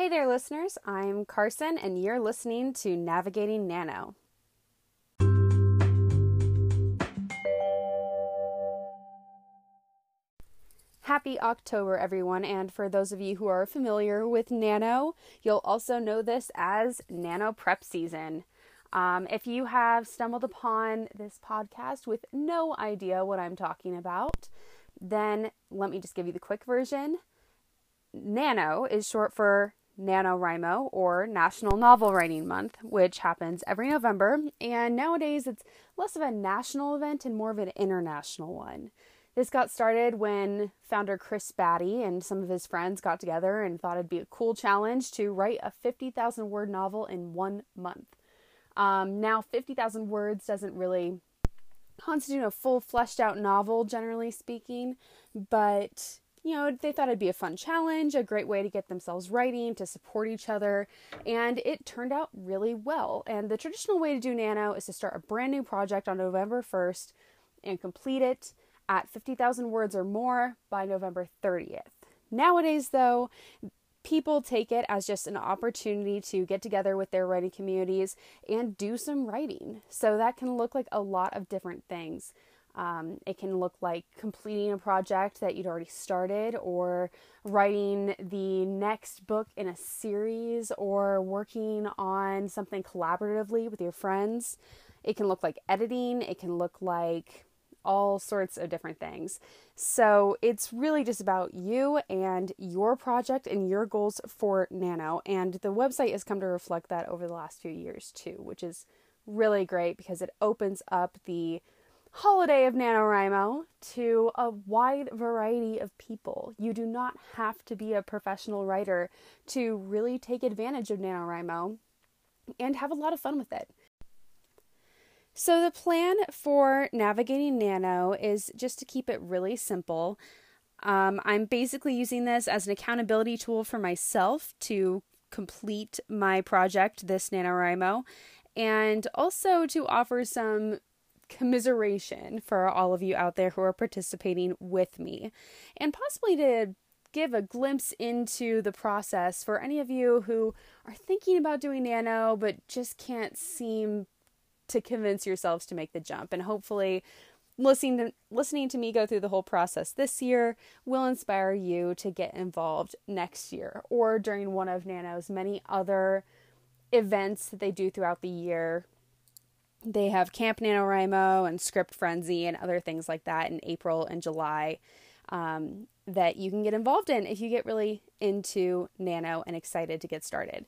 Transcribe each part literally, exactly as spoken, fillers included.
Hey there, listeners. I'm Carson, and you're listening to Navigating Nano. Happy October, everyone, and for those of you who are familiar with Nano, you'll also know this as Nano Prep Season. Um, if you have stumbled upon this podcast with no idea what I'm talking about, then let me just give you the quick version. Nano is short for NaNoWriMo, or National Novel Writing Month, which happens every November, and nowadays it's less of a national event and more of an international one. This got started when founder Chris Batty and some of his friends got together and thought it'd be a cool challenge to write a fifty thousand word novel in one month. Um, now, fifty thousand words doesn't really constitute a full fleshed out novel, generally speaking, but you know, they thought it'd be a fun challenge, a great way to get themselves writing, to support each other, and it turned out really well. And the traditional way to do Nano is to start a brand new project on November first and complete it at fifty thousand words or more by November thirtieth. Nowadays, though, people take it as just an opportunity to get together with their writing communities and do some writing. So that can look like a lot of different things. Um, it can look like completing a project that you'd already started, or writing the next book in a series, or working on something collaboratively with your friends. It can look like editing. It can look like all sorts of different things. So it's really just about you and your project and your goals for Nano. And the website has come to reflect that over the last few years too, which is really great because it opens up the holiday of NaNoWriMo to a wide variety of people. You do not have to be a professional writer to really take advantage of NaNoWriMo and have a lot of fun with it. So the plan for Navigating Nano is just to keep it really simple. Um, I'm basically using this as an accountability tool for myself to complete my project this NaNoWriMo, and also to offer some commiseration for all of you out there who are participating with me, and possibly to give a glimpse into the process for any of you who are thinking about doing Nano but just can't seem to convince yourselves to make the jump. And hopefully listening to, listening to me go through the whole process this year will inspire you to get involved next year or during one of Nano's many other events that they do throughout the year. They have Camp NaNoWriMo and Script Frenzy and other things like that in April and July um, that you can get involved in if you get really into Nano and excited to get started.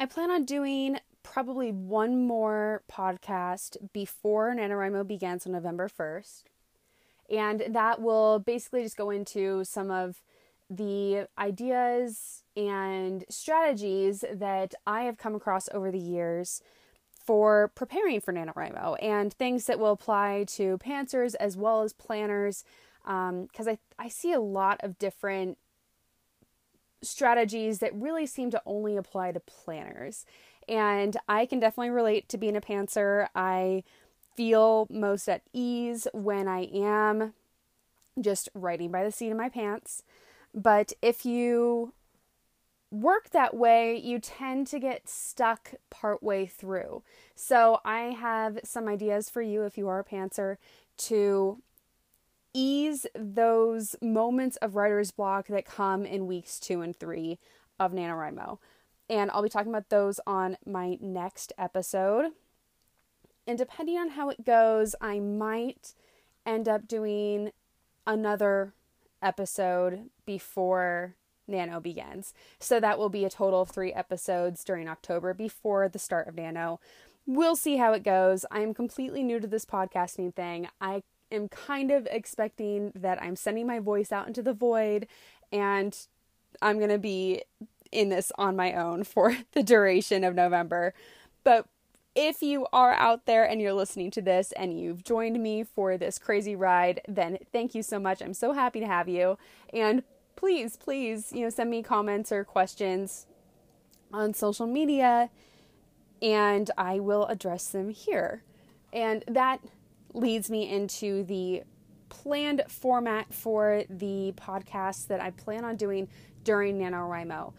I plan on doing probably one more podcast before NaNoWriMo begins on November first. And that will basically just go into some of the ideas and strategies that I have come across over the years for preparing for NaNoWriMo, and things that will apply to pantsers as well as planners, because um, I, I see a lot of different strategies that really seem to only apply to planners. And I can definitely relate to being a pantser. I feel most at ease when I am just writing by the seat of my pants. But if you work that way, you tend to get stuck partway through. So I have some ideas for you if you are a pantser to ease those moments of writer's block that come in weeks two and three of NaNoWriMo. And I'll be talking about those on my next episode. And depending on how it goes, I might end up doing another episode before Nano begins. So that will be a total of three episodes during October before the start of Nano. We'll see how it goes. I'm completely new to this podcasting thing. I am kind of expecting that I'm sending my voice out into the void, and I'm going to be in this on my own for the duration of November. But if you are out there and you're listening to this and you've joined me for this crazy ride, then thank you so much. I'm so happy to have you. And please, please, you know, send me comments or questions on social media and I will address them here. And that leads me into the planned format for the podcast that I plan on doing during NaNoWriMo.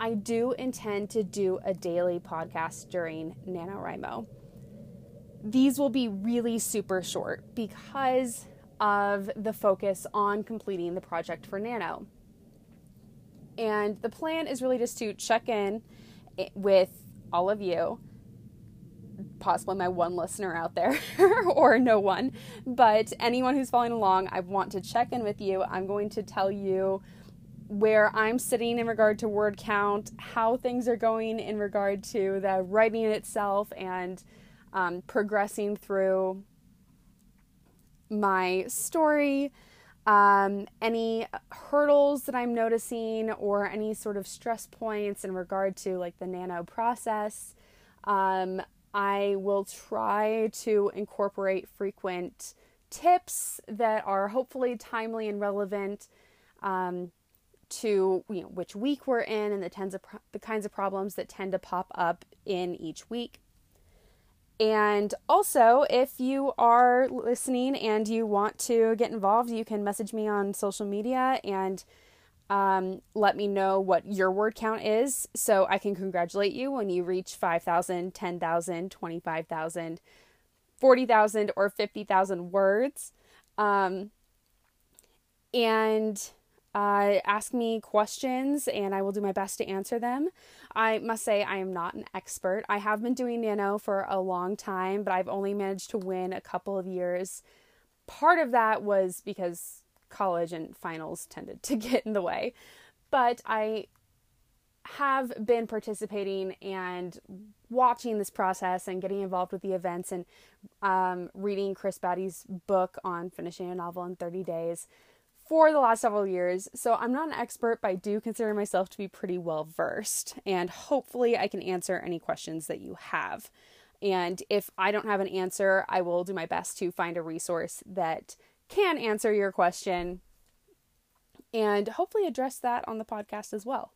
I do intend to do a daily podcast during NaNoWriMo. These will be really super short because of the focus on completing the project for Nano. And the plan is really just to check in with all of you, possibly my one listener out there or no one, but anyone who's following along, I want to check in with you. I'm going to tell you where I'm sitting in regard to word count, how things are going in regard to the writing itself, and um, progressing through my story, um, any hurdles that I'm noticing or any sort of stress points in regard to like the nano process. Um, I will try to incorporate frequent tips that are hopefully timely and relevant um, to you know, which week we're in and the, tens of pro- the kinds of problems that tend to pop up in each week. And also, if you are listening and you want to get involved, you can message me on social media and um, let me know what your word count is so I can congratulate you when you reach five thousand, ten thousand, twenty-five thousand, forty thousand, or fifty thousand words. Um, and... Uh, ask me questions and I will do my best to answer them. I must say I am not an expert. I have been doing Nano for a long time, but I've only managed to win a couple of years. Part of that was because college and finals tended to get in the way, but I have been participating and watching this process and getting involved with the events and um, reading Chris Batty's book on finishing a novel in thirty days. For the last several years, so I'm not an expert, but I do consider myself to be pretty well versed, and hopefully I can answer any questions that you have. And if I don't have an answer, I will do my best to find a resource that can answer your question and hopefully address that on the podcast as well.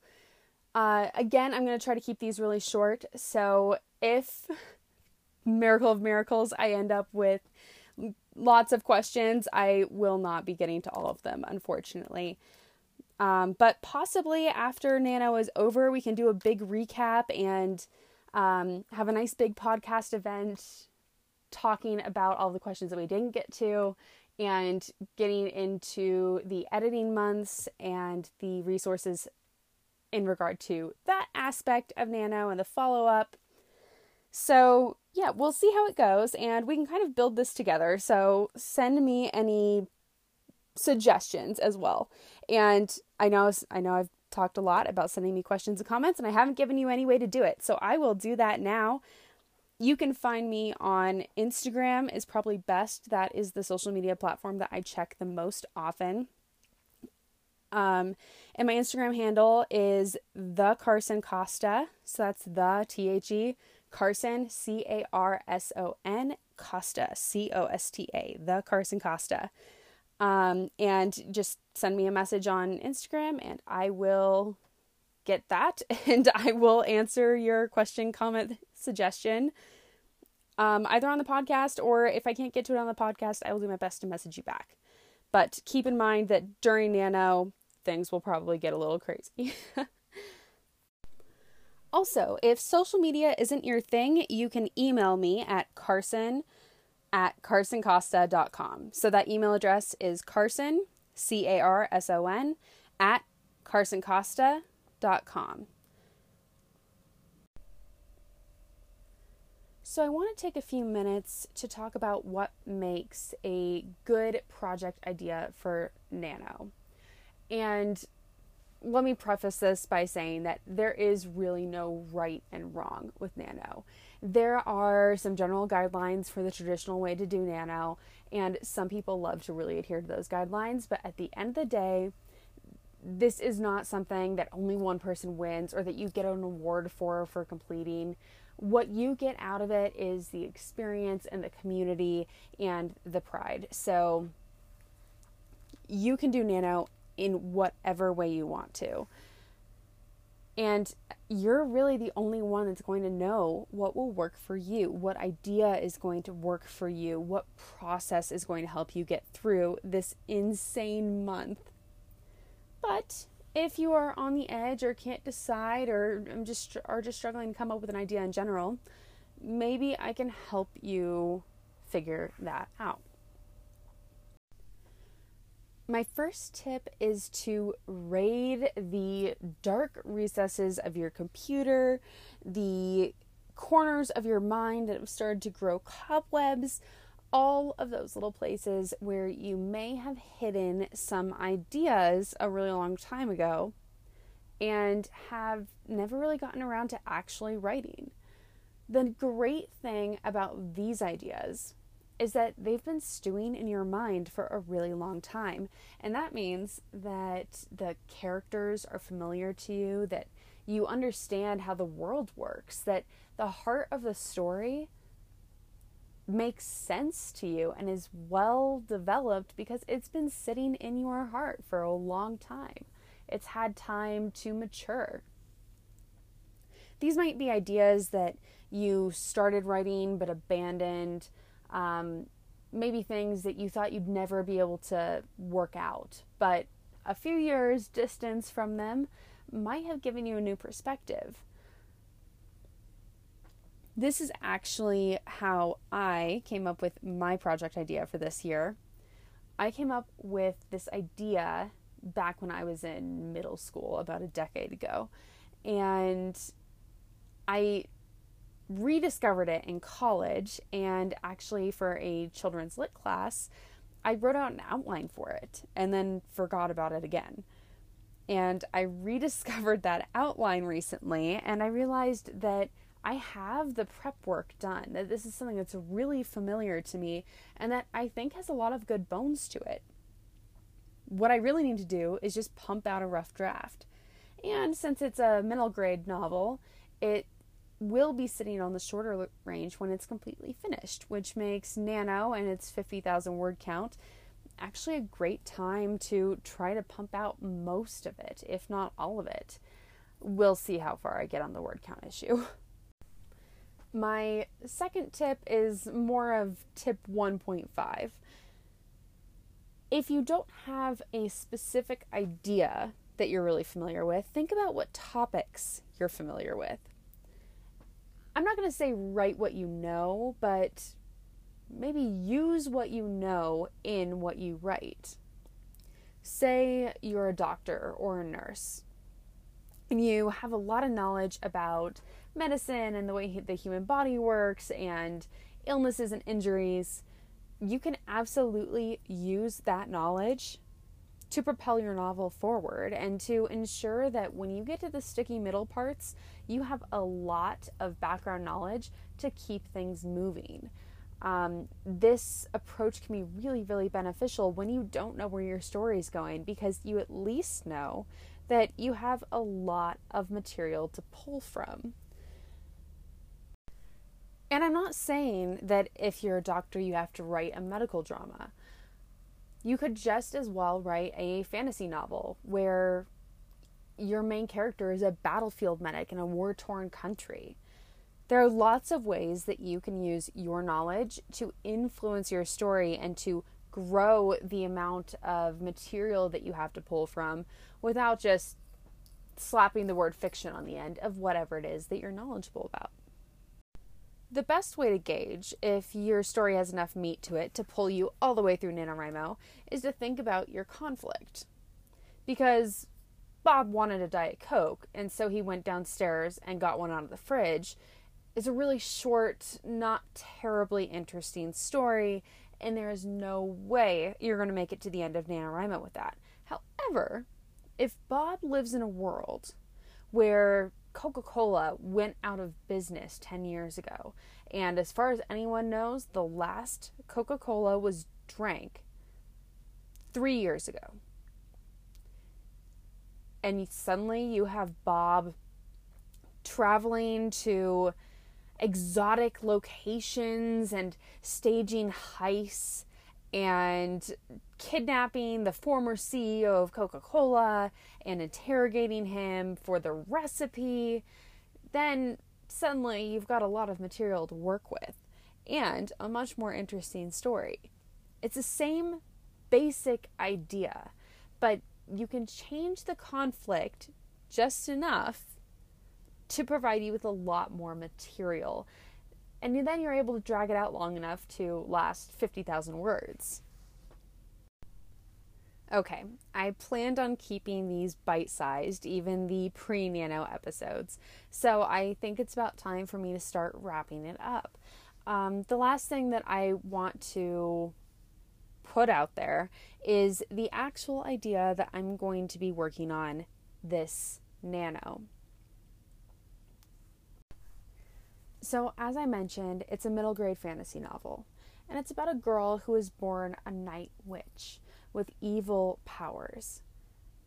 Uh, again, I'm going to try to keep these really short, so if, miracle of miracles, I end up with lots of questions, I will not be getting to all of them, unfortunately. Um, but possibly after Nano is over, we can do a big recap and um, have a nice big podcast event talking about all the questions that we didn't get to and getting into the editing months and the resources in regard to that aspect of Nano and the follow-up. So yeah, we'll see how it goes and we can kind of build this together. So send me any suggestions as well. And I know I know I've talked a lot about sending me questions and comments and I haven't given you any way to do it. So I will do that now. You can find me on Instagram is probably best. That is the social media platform that I check the most often. Um, and my Instagram handle is the Carson Costa. So that's the T H E Carson, C A R S O N, Costa, C O S T A, the Carson Costa. Um, and just send me a message on Instagram and I will get that and I will answer your question, comment, suggestion, um, either on the podcast or if I can't get to it on the podcast, I will do my best to message you back. But keep in mind that during Nano, things will probably get a little crazy. Also, if social media isn't your thing, you can email me at carson at carson costa dot com. So that email address is carson, C A R S O N, at carson costa dot com. So I want to take a few minutes to talk about what makes a good project idea for Nano. And let me preface this by saying that there is really no right and wrong with Nano. There are some general guidelines for the traditional way to do Nano, and some people love to really adhere to those guidelines, but at the end of the day, this is not something that only one person wins or that you get an award for for completing. What you get out of it is the experience and the community and the pride. So you can do Nano in whatever way you want to. And you're really the only one that's going to know what will work for you, what idea is going to work for you, what process is going to help you get through this insane month. But if you are on the edge or can't decide or I'm just are just struggling to come up with an idea in general, maybe I can help you figure that out. My first tip is to raid the dark recesses of your computer, the corners of your mind that have started to grow cobwebs, all of those little places where you may have hidden some ideas a really long time ago and have never really gotten around to actually writing. The great thing about these ideas is that they've been stewing in your mind for a really long time. And that means that the characters are familiar to you, that you understand how the world works, that the heart of the story makes sense to you and is well developed because it's been sitting in your heart for a long time. It's had time to mature. These might be ideas that you started writing but abandoned. Um, maybe things that you thought you'd never be able to work out, but a few years distance from them might have given you a new perspective. This is actually how I came up with my project idea for this year. I came up with this idea back when I was in middle school about a decade ago, and I rediscovered it in college, and actually for a children's lit class, I wrote out an outline for it and then forgot about it again. And I rediscovered that outline recently, and I realized that I have the prep work done, that this is something that's really familiar to me and that I think has a lot of good bones to it. What I really need to do is just pump out a rough draft. And since it's a middle grade novel, it will be sitting on the shorter range when it's completely finished, which makes Nano and its fifty thousand word count actually a great time to try to pump out most of it, if not all of it. We'll see how far I get on the word count issue. My second tip is more of tip one point five. If you don't have a specific idea that you're really familiar with, think about what topics you're familiar with. I'm not going to say write what you know, but maybe use what you know in what you write. Say you're a doctor or a nurse, and you have a lot of knowledge about medicine and the way the human body works and illnesses and injuries. You can absolutely use that knowledge to propel your novel forward and to ensure that when you get to the sticky middle parts, you have a lot of background knowledge to keep things moving. Um, this approach can be really, really beneficial when you don't know where your story is going, because you at least know that you have a lot of material to pull from. And I'm not saying that if you're a doctor, you have to write a medical drama. You could just as well write a fantasy novel where your main character is a battlefield medic in a war-torn country. There are lots of ways that you can use your knowledge to influence your story and to grow the amount of material that you have to pull from without just slapping the word fiction on the end of whatever it is that you're knowledgeable about. The best way to gauge if your story has enough meat to it to pull you all the way through NaNoWriMo is to think about your conflict. Because Bob wanted a Diet Coke, and so he went downstairs and got one out of the fridge is a really short, not terribly interesting story, and there is no way you're going to make it to the end of NaNoWriMo with that. However, if Bob lives in a world where Coca-Cola went out of business ten years ago, and as far as anyone knows, the last Coca-Cola was drank three years ago. And suddenly you have Bob traveling to exotic locations and staging heists and kidnapping the former C E O of Coca-Cola and interrogating him for the recipe, then suddenly you've got a lot of material to work with and a much more interesting story. It's the same basic idea, but you can change the conflict just enough to provide you with a lot more material. And then you're able to drag it out long enough to last fifty thousand words. Okay, I planned on keeping these bite-sized, even the pre-nano episodes. So I think it's about time for me to start wrapping it up. Um, the last thing that I want to put out there is the actual idea that I'm going to be working on this nano. So as I mentioned, it's a middle grade fantasy novel, and it's about a girl who is born a night witch with evil powers,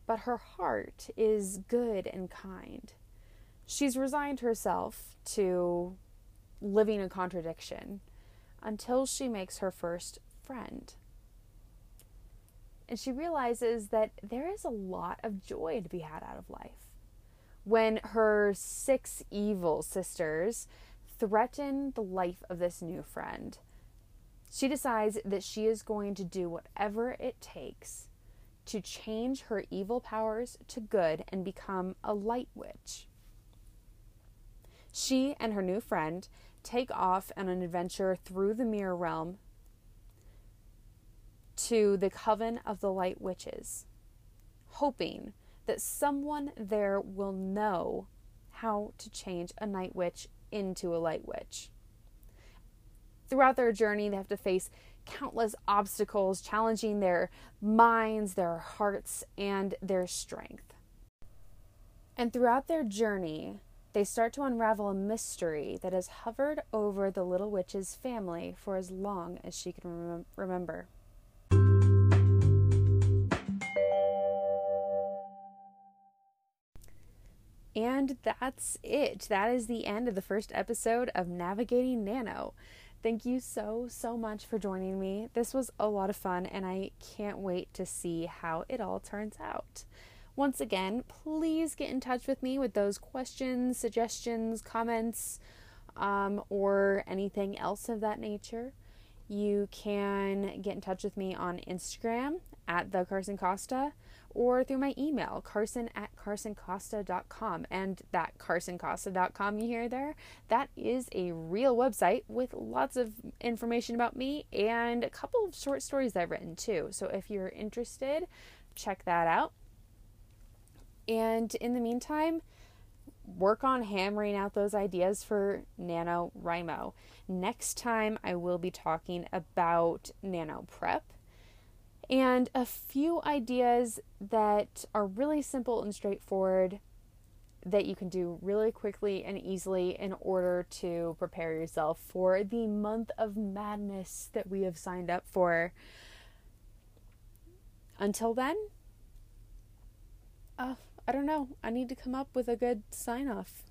but her heart is good and kind. She's resigned herself to living a contradiction until she makes her first friend. And she realizes that there is a lot of joy to be had out of life. When her six evil sisters threaten the life of this new friend, she decides that she is going to do whatever it takes to change her evil powers to good and become a light witch. She and her new friend take off on an adventure through the mirror realm to the coven of the light witches, hoping that someone there will know how to change a night witch into a light witch. Throughout their journey, they have to face countless obstacles, challenging their minds, their hearts, and their strength. And throughout their journey, they start to unravel a mystery that has hovered over the little witch's family for as long as she can rem- remember. And that's it. That is the end of the first episode of Navigating Nano. Thank you so, so much for joining me. This was a lot of fun, and I can't wait to see how it all turns out. Once again, please get in touch with me with those questions, suggestions, comments, um, or anything else of that nature. You can get in touch with me on Instagram at the Carson Costa, or through my email, carson at carsoncosta dot com. And that carson costa dot com you hear there, that is a real website with lots of information about me and a couple of short stories that I've written too. So if you're interested, check that out. And in the meantime, work on hammering out those ideas for NaNoWriMo. Next time, I will be talking about nano prep, and a few ideas that are really simple and straightforward that you can do really quickly and easily in order to prepare yourself for the month of madness that we have signed up for. Until then, uh, I don't know. I need to come up with a good sign-off.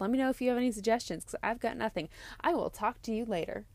Let me know if you have any suggestions, because I've got nothing. I will talk to you later.